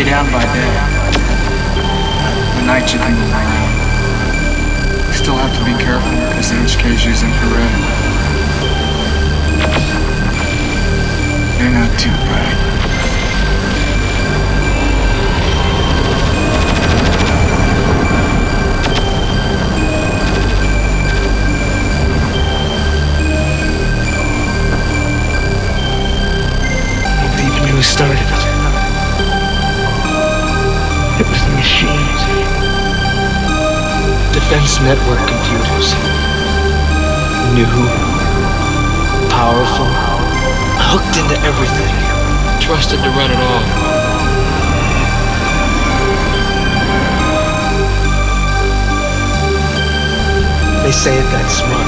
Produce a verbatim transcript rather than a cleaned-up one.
stay down by there. The nitrogen you still have to be careful because the N H Ks use infrared. They're not too bright. Who started it? It was the machines. Defense network computers. New. Powerful. Hooked into everything. Trusted to run it all. They say it got smart.